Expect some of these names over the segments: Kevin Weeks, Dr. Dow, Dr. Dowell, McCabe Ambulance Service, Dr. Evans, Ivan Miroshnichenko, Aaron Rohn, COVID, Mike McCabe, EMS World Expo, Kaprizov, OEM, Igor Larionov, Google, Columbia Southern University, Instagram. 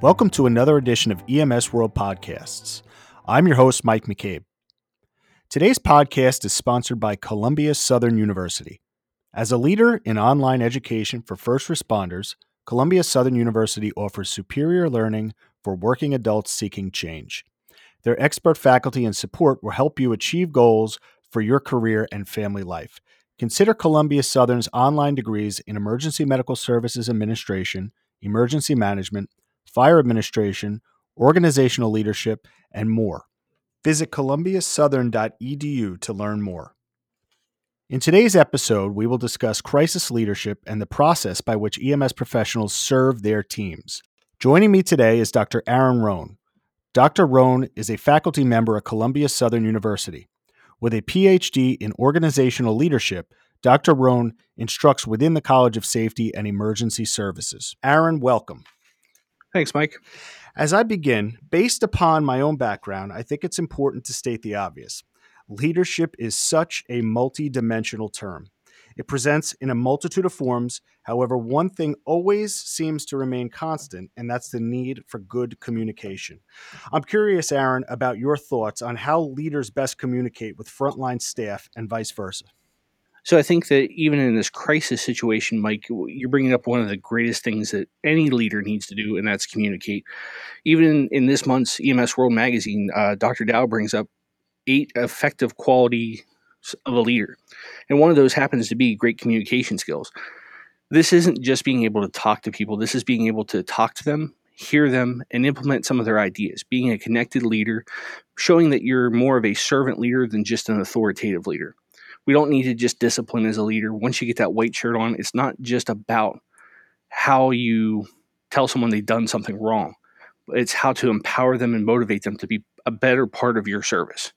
Welcome to another edition of EMS World Podcasts. I'm your host, Mike McCabe. Today's podcast is sponsored by Columbia Southern University. As a leader in online education for first responders, Columbia Southern University offers superior learning for working adults seeking change. Their expert faculty and support will help you achieve goals for your career and family life. Consider Columbia Southern's online degrees in Emergency Medical Services Administration, Emergency Management, Fire Administration, Organizational Leadership, and more. Visit columbiasouthern.edu to learn more. In today's episode, we will discuss crisis leadership and the process by which EMS professionals serve their teams. Joining me today is Dr. Aaron Rohn. Dr. Rohn is a faculty member at Columbia Southern University. With a PhD in organizational leadership, Dr. Rohn instructs within the College of Safety and Emergency Services. Aaron, welcome. Thanks, Mike. As I begin, based upon my own background, I think it's important to state the obvious. Leadership is such a multidimensional term. It presents in a multitude of forms. However, one thing always seems to remain constant, and that's the need for good communication. I'm curious, Aaron, about your thoughts on how leaders best communicate with frontline staff and vice versa. So I think that even in this crisis situation, Mike, you're bringing up one of the greatest things that any leader needs to do, and that's communicate. Even in this month's EMS World magazine, Dr. Dow brings up 8 effective qualities of a leader. And one of those happens to be great communication skills. This isn't just being able to talk to people. This is being able to talk to them, hear them, and implement some of their ideas. Being a connected leader, showing that you're more of a servant leader than just an authoritative leader. We don't need to just discipline as a leader. Once you get that white shirt on, it's not just about how you tell someone they've done something wrong. It's how to empower them and motivate them to be a better part of your service.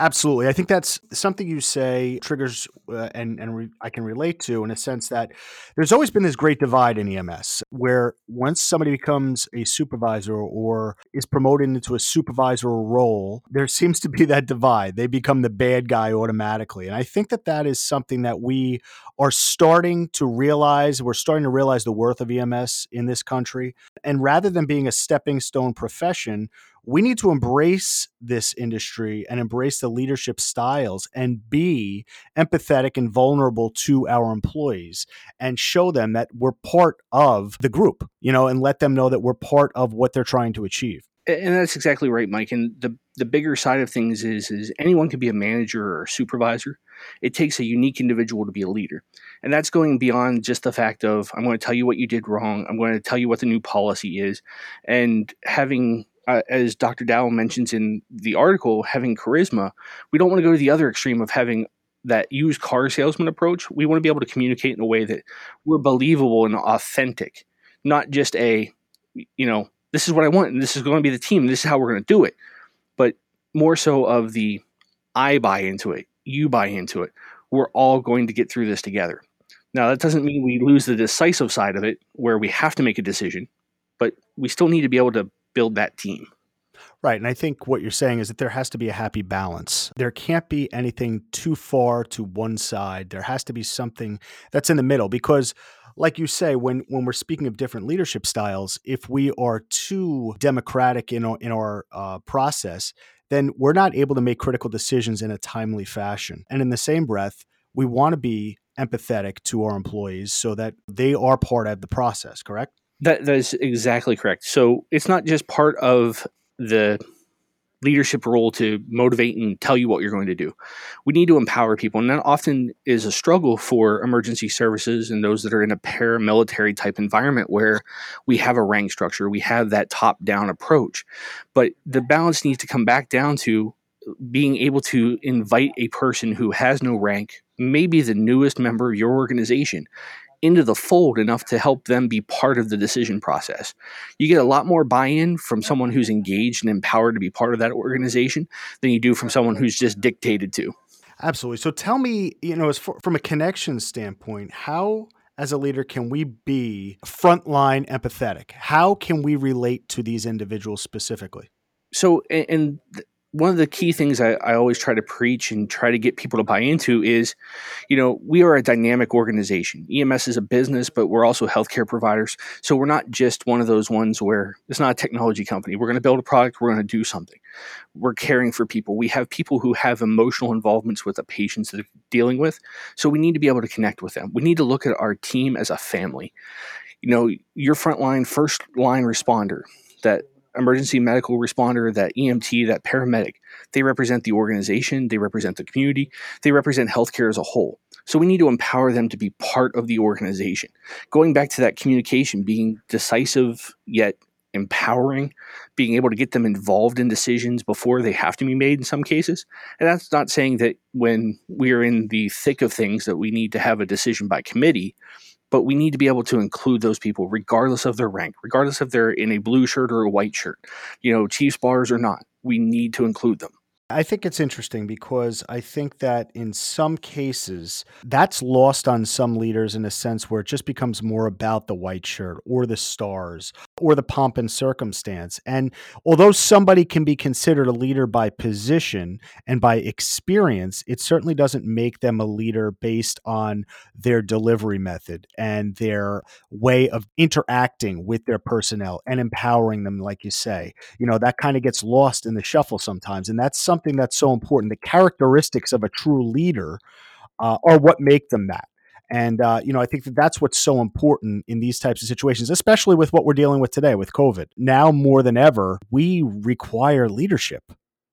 Absolutely. I think that's something you say triggers and I can relate to in a sense that there's always been this great divide in EMS where once somebody becomes a supervisor or is promoted into a supervisor role, there seems to be that divide. They become the bad guy automatically. And I think that that is something that we are starting to realize. We're starting to realize the worth of EMS in this country. And rather than being a stepping stone profession, we need to embrace this industry and embrace the leadership styles and be empathetic and vulnerable to our employees and show them that we're part of the group, and let them know that we're part of what they're trying to achieve. And that's exactly right, Mike. And the bigger side of things is anyone can be a manager or a supervisor. It takes a unique individual to be a leader. And that's going beyond just the fact of, I'm going to tell you what you did wrong. I'm going to tell you what the new policy is. And having... as Dr. Dowell mentions in the article, having charisma, we don't want to go to the other extreme of having that used car salesman approach. We want to be able to communicate in a way that we're believable and authentic, not just this is what I want and this is going to be the team. This is how we're going to do it, but more so of the I buy into it, you buy into it. We're all going to get through this together. Now, that doesn't mean we lose the decisive side of it where we have to make a decision, but we still need to be able to build that team. Right. And I think what you're saying is that there has to be a happy balance. There can't be anything too far to one side. There has to be something that's in the middle because, like you say, when we're speaking of different leadership styles, if we are too democratic in our process, then we're not able to make critical decisions in a timely fashion. And in the same breath, we want to be empathetic to our employees so that they are part of the process, correct? That is exactly correct. So it's not just part of the leadership role to motivate and tell you what you're going to do. We need to empower people. And that often is a struggle for emergency services and those that are in a paramilitary type environment where we have a rank structure. We have that top-down approach. But the balance needs to come back down to being able to invite a person who has no rank, maybe the newest member of your organization, into the fold enough to help them be part of the decision process. You get a lot more buy-in from someone who's engaged and empowered to be part of that organization than you do from someone who's just dictated to. Absolutely. So tell me, as from a connection standpoint, how as a leader can we be frontline empathetic? How can we relate to these individuals specifically? So, and one of the key things I always try to preach and try to get people to buy into is, we are a dynamic organization. EMS is a business, but we're also healthcare providers. So we're not just one of those ones where it's not a technology company. We're going to build a product. We're going to do something. We're caring for people. We have people who have emotional involvements with the patients that they're dealing with. So we need to be able to connect with them. We need to look at our team as a family. Your frontline, first line responder, that emergency medical responder, that EMT, that paramedic, they represent the organization, they represent the community, they represent healthcare as a whole. So we need to empower them to be part of the organization. Going back to that communication, being decisive yet empowering, being able to get them involved in decisions before they have to be made in some cases. And that's not saying that when we are in the thick of things that we need to have a decision by committee, but we need to be able to include those people regardless of their rank, regardless if they're in a blue shirt or a white shirt, Chiefs bars or not. We need to include them. I think it's interesting because I think that in some cases, that's lost on some leaders in a sense where it just becomes more about the white shirt or the stars or the pomp and circumstance. And although somebody can be considered a leader by position and by experience, it certainly doesn't make them a leader based on their delivery method and their way of interacting with their personnel and empowering them, like you say. That kind of gets lost in the shuffle sometimes. And that's something that's so important. The characteristics of a true leader are what make them that. And, I think that's what's so important in these types of situations, especially with what we're dealing with today with COVID. Now more than ever, we require leadership,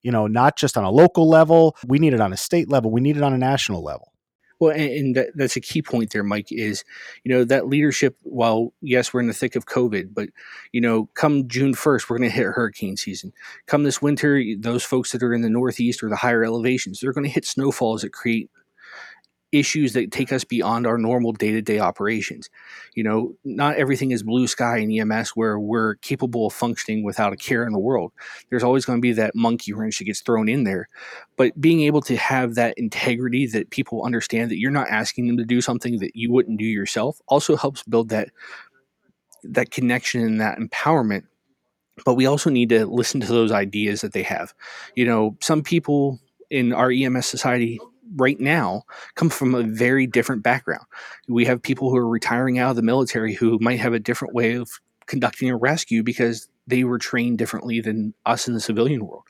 not just on a local level. We need it on a state level. We need it on a national level. Well, and that's a key point there, Mike, is, that leadership, while, yes, we're in the thick of COVID, but, come June 1st, we're going to hit hurricane season. Come this winter, those folks that are in the Northeast or the higher elevations, they're going to hit snowfalls that create issues that take us beyond our normal day-to-day operations. Not everything is blue sky in EMS where we're capable of functioning without a care in the world. There's always going to be that monkey wrench that gets thrown in there. But being able to have that integrity that people understand that you're not asking them to do something that you wouldn't do yourself also helps build that connection and that empowerment. But we also need to listen to those ideas that they have. Some people in our EMS society right now come from a very different background. We have people who are retiring out of the military who might have a different way of conducting a rescue because they were trained differently than us in the civilian world.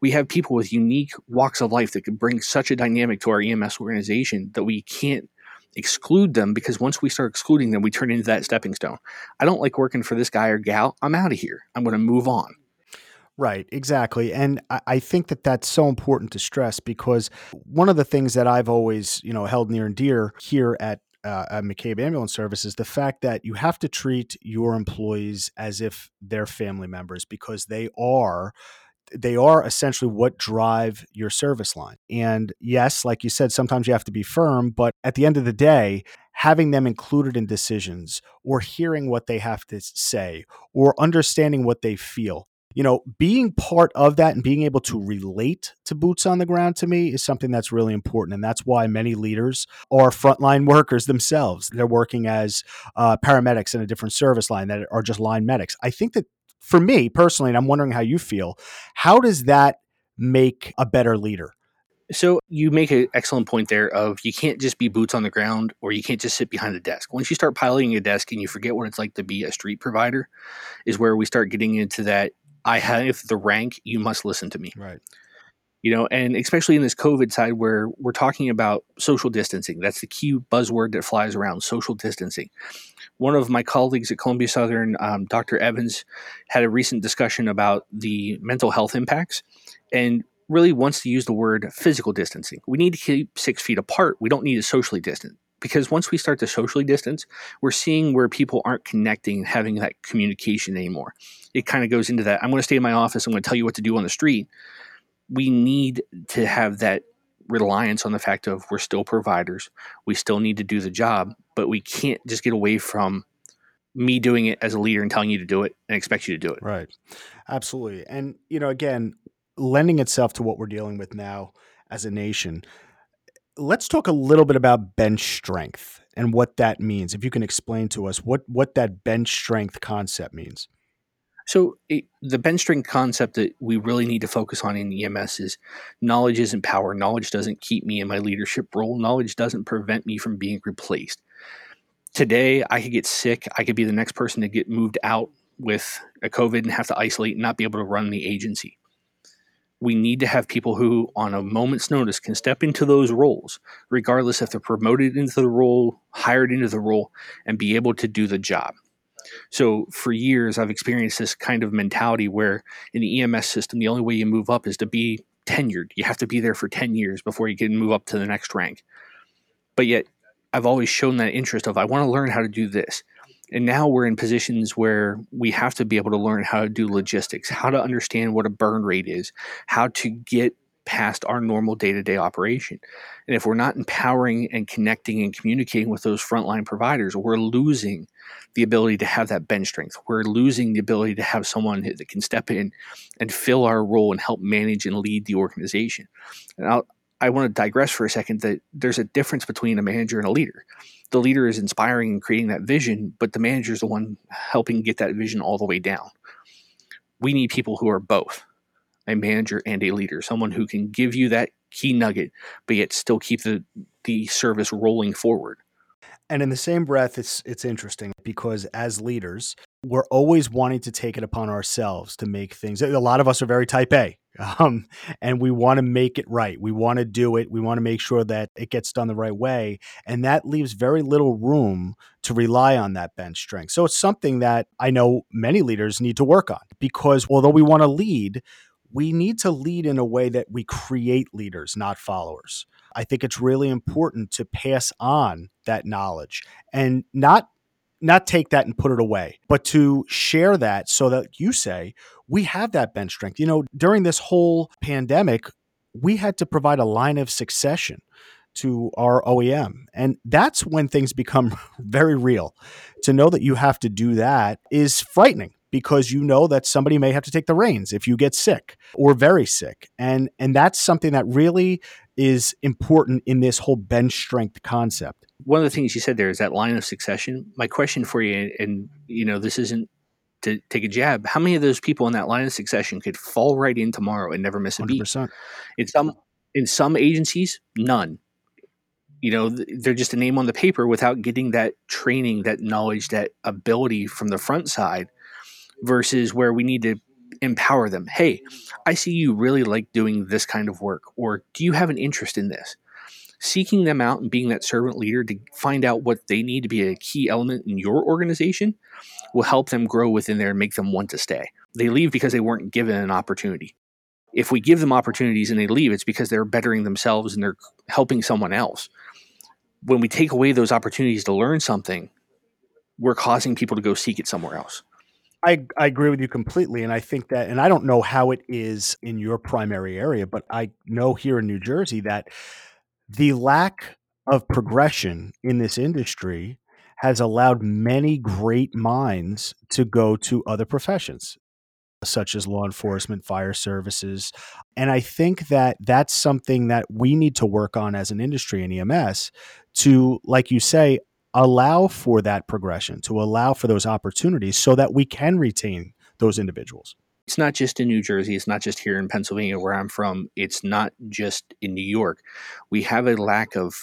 We have people with unique walks of life that could bring such a dynamic to our EMS organization that we can't exclude them, because once we start excluding them, we turn into that stepping stone. I don't like working for this guy or gal. I'm out of here. I'm going to move on. Right, exactly. And I think that that's so important to stress, because one of the things that I've always, held near and dear here at McCabe Ambulance Service is the fact that you have to treat your employees as if they're family members, because they are essentially what drive your service line. And yes, like you said, sometimes you have to be firm, but at the end of the day, having them included in decisions or hearing what they have to say or understanding what they feel, being part of that and being able to relate to boots on the ground, to me, is something that's really important. And that's why many leaders are frontline workers themselves. They're working as paramedics in a different service line that are just line medics. I think that for me personally, and I'm wondering how you feel, how does that make a better leader? So you make an excellent point there of you can't just be boots on the ground, or you can't just sit behind a desk. Once you start piloting a desk and you forget what it's like to be a street provider is where we start getting into that, I have the rank, you must listen to me. Right. And especially in this COVID side where we're talking about social distancing, that's the key buzzword that flies around, social distancing. One of my colleagues at Columbia Southern, Dr. Evans, had a recent discussion about the mental health impacts and really wants to use the word physical distancing. We need to keep 6 feet apart. We don't need to socially distance. Because once we start to socially distance, we're seeing where people aren't connecting and having that communication anymore. It kind of goes into that, I'm going to stay in my office, I'm going to tell you what to do on the street. We need to have that reliance on the fact of we're still providers. We still need to do the job, but we can't just get away from me doing it as a leader and telling you to do it and expect you to do it. Right. Absolutely. And, you know, again, lending itself to what we're dealing with now as a nation, let's talk a little bit about bench strength and what that means. If you can explain to us what that bench strength concept means. So the bench strength concept that we really need to focus on in EMS is knowledge isn't power. Knowledge doesn't keep me in my leadership role. Knowledge doesn't prevent me from being replaced. Today, I could get sick. I could be the next person to get moved out with a COVID and have to isolate and not be able to run the agency. We need to have people who, on a moment's notice, can step into those roles, regardless if they're promoted into the role, hired into the role, and be able to do the job. So for years, I've experienced this kind of mentality where in the EMS system, the only way you move up is to be tenured. You have to be there for 10 years before you can move up to the next rank. But yet, I've always shown that interest of, I want to learn how to do this. And now we're in positions where we have to be able to learn how to do logistics, how to understand what a burn rate is, how to get past our normal day-to-day operation. And if we're not empowering and connecting and communicating with those frontline providers, we're losing the ability to have that bench strength. We're losing the ability to have someone that can step in and fill our role and help manage and lead the organization. And I want to digress for a second that there's a difference between a manager and a leader. The leader is inspiring and creating that vision, but the manager is the one helping get that vision all the way down. We need people who are both a manager and a leader, someone who can give you that key nugget, but yet still keep the service rolling forward. And in the same breath, it's interesting because as leaders, we're always wanting to take it upon ourselves to make things. A lot of us are very type A. And we want to make it right. We want to do it. We want to make sure that it gets done the right way. And that leaves very little room to rely on that bench strength. So it's something that I know many leaders need to work on because although we want to lead, we need to lead in a way that we create leaders, not followers. I think it's really important to pass on that knowledge and not take that and put it away, but to share that so that you say, we have that bench strength. You know, during this whole pandemic, we had to provide a line of succession to our OEM. And that's when things become very real. To know that you have to do that is frightening because you know that somebody may have to take the reins if you get sick or very sick. And that's something that really is important in this whole bench strength concept. One of the things you said there is that line of succession. My question for you, and you know, this isn't to take a jab, how many of those people in that line of succession could fall right in tomorrow and never miss a 100%. Beat? In some agencies, none. You know, they're just a name on the paper without getting that training, that knowledge, that ability from the front side versus where we need to empower them. Hey, I see you really like doing this kind of work, or do you have an interest in this? Seeking them out and being that servant leader to find out what they need to be a key element in your organization will help them grow within there and make them want to stay. They leave because they weren't given an opportunity. If we give them opportunities and they leave, it's because they're bettering themselves and they're helping someone else. When we take away those opportunities to learn something, we're causing people to go seek it somewhere else. I agree with you completely. And I think that, and I don't know how it is in your primary area, but I know here in New Jersey that the lack of progression in this industry has allowed many great minds to go to other professions, such as law enforcement, fire services. And I think that that's something that we need to work on as an industry in EMS to, like you say, allow for that progression, to allow for those opportunities so that we can retain those individuals. It's not just in New Jersey. It's not just here in Pennsylvania where I'm from. It's not just in New York. We have a lack of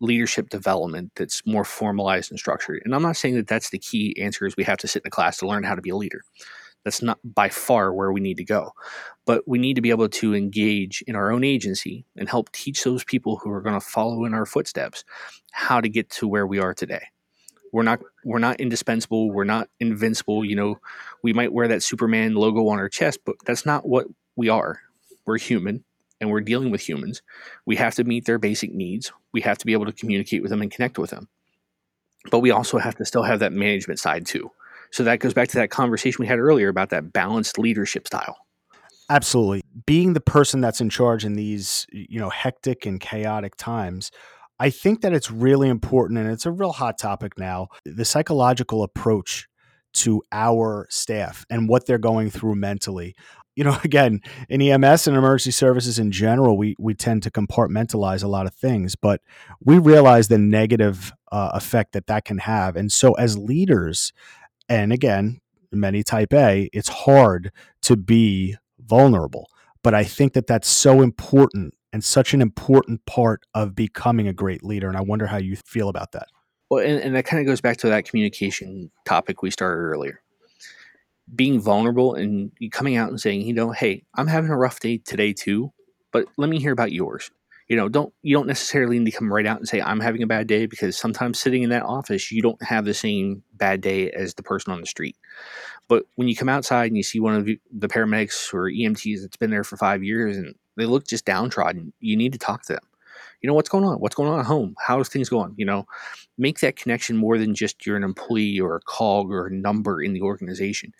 leadership development that's more formalized and structured. And I'm not saying that that's the key answer is we have to sit in a class to learn how to be a leader. That's not by far where we need to go. But we need to be able to engage in our own agency and help teach those people who are going to follow in our footsteps how to get to where we are today. We're not indispensable. We're not invincible. You know, we might wear that Superman logo on our chest, but that's not what we are. We're human and we're dealing with humans. We have to meet their basic needs. We have to be able to communicate with them and connect with them. But we also have to still have that management side too. So that goes back to that conversation we had earlier about that balanced leadership style. Absolutely. Being the person that's in charge in these, hectic and chaotic times, I think that it's really important, and it's a real hot topic now, the psychological approach to our staff and what they're going through mentally. Again, in EMS and emergency services in general, we tend to compartmentalize a lot of things, but we realize the negative effect that can have. And so as leaders, and again, many type A, it's hard to be vulnerable. But I think that's so important and such an important part of becoming a great leader. And I wonder how you feel about that. Well, and that kind of goes back to that communication topic we started earlier. Being vulnerable and coming out and saying, hey, I'm having a rough day today too, but let me hear about yours. You don't necessarily need to come right out and say, I'm having a bad day, because sometimes sitting in that office, you don't have the same bad day as the person on the street. But when you come outside and you see one of the paramedics or EMTs that's been there for 5 years and they look just downtrodden, you need to talk to them. What's going on? What's going on at home? How's things going? Make that connection more than just you're an employee or a cog or a number in the organization.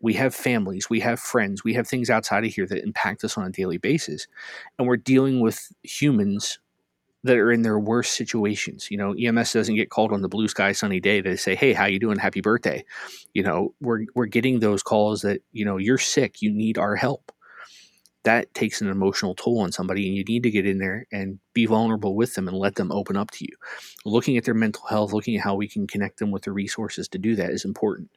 We have families, we have friends, we have things outside of here that impact us on a daily basis. And we're dealing with humans that are in their worst situations. EMS doesn't get called on the blue sky sunny day. They say, hey, how you doing? Happy birthday. We're getting those calls that, you're sick, you need our help. That takes an emotional toll on somebody, and you need to get in there and be vulnerable with them and let them open up to you. Looking at their mental health, looking at how we can connect them with the resources to do that is important.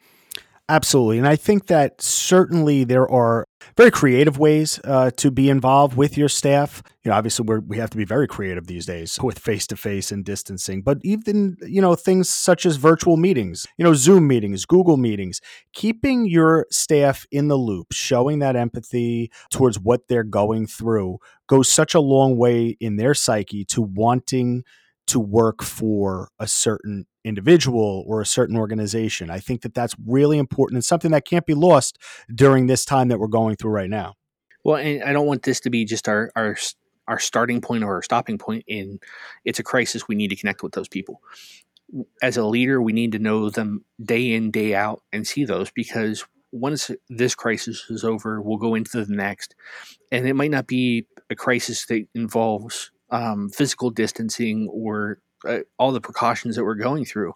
Absolutely. And I think that certainly there are very creative ways to be involved with your staff. Obviously we have to be very creative these days with face-to-face and distancing, but even, things such as virtual meetings, Zoom meetings, Google meetings, keeping your staff in the loop, showing that empathy towards what they're going through goes such a long way in their psyche to wanting to work for a certain individual or a certain organization. I think that's really important and something that can't be lost during this time that we're going through right now. Well, and I don't want this to be just our starting point or our stopping point. And it's a crisis. We need to connect with those people. As a leader, we need to know them day in, day out, and see those, because once this crisis is over, we'll go into the next. And it might not be a crisis that involves physical distancing or all the precautions that we're going through,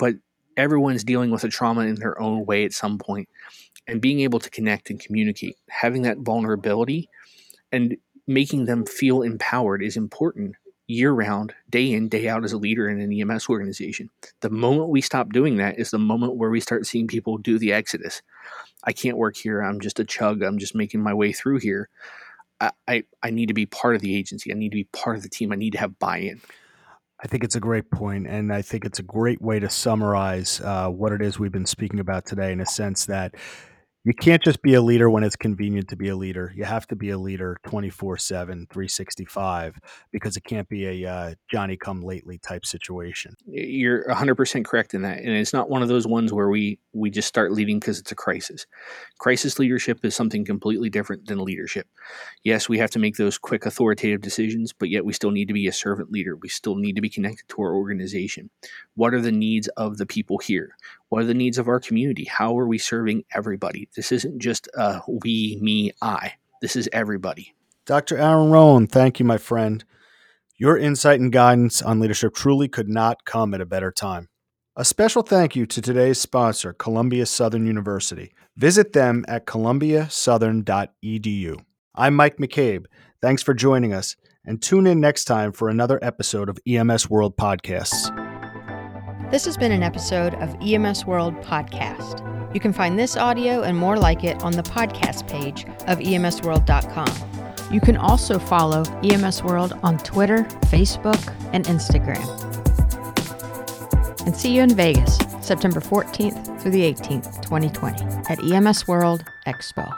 but everyone's dealing with a trauma in their own way at some point. And being able to connect and communicate, having that vulnerability and making them feel empowered is important year round, day in, day out as a leader in an EMS organization. The moment we stop doing that is the moment where we start seeing people do the exodus. I can't work here. I'm just a chug. I'm just making my way through here. I need to be part of the agency. I need to be part of the team. I need to have buy-in. I think it's a great point, and I think it's a great way to summarize what it is we've been speaking about today, in a sense that you can't just be a leader when it's convenient to be a leader. You have to be a leader 24/7, 365, because it can't be a Johnny-come-lately type situation. You're 100% correct in that, and it's not one of those ones where we just start leading because it's a crisis. Crisis leadership is something completely different than leadership. Yes, we have to make those quick authoritative decisions, but yet we still need to be a servant leader. We still need to be connected to our organization. What are the needs of the people here? What are the needs of our community? How are we serving everybody? This isn't just we, me, I. This is everybody. Dr. Aaron Rohn, thank you, my friend. Your insight and guidance on leadership truly could not come at a better time. A special thank you to today's sponsor, Columbia Southern University. Visit them at columbiasouthern.edu. I'm Mike McCabe. Thanks for joining us, and tune in next time for another episode of EMS World Podcasts. This has been an episode of EMS World Podcast. You can find this audio and more like it on the podcast page of EMSworld.com. You can also follow EMS World on Twitter, Facebook, and Instagram. And see you in Vegas, September 14th through the 18th, 2020 at EMS World Expo.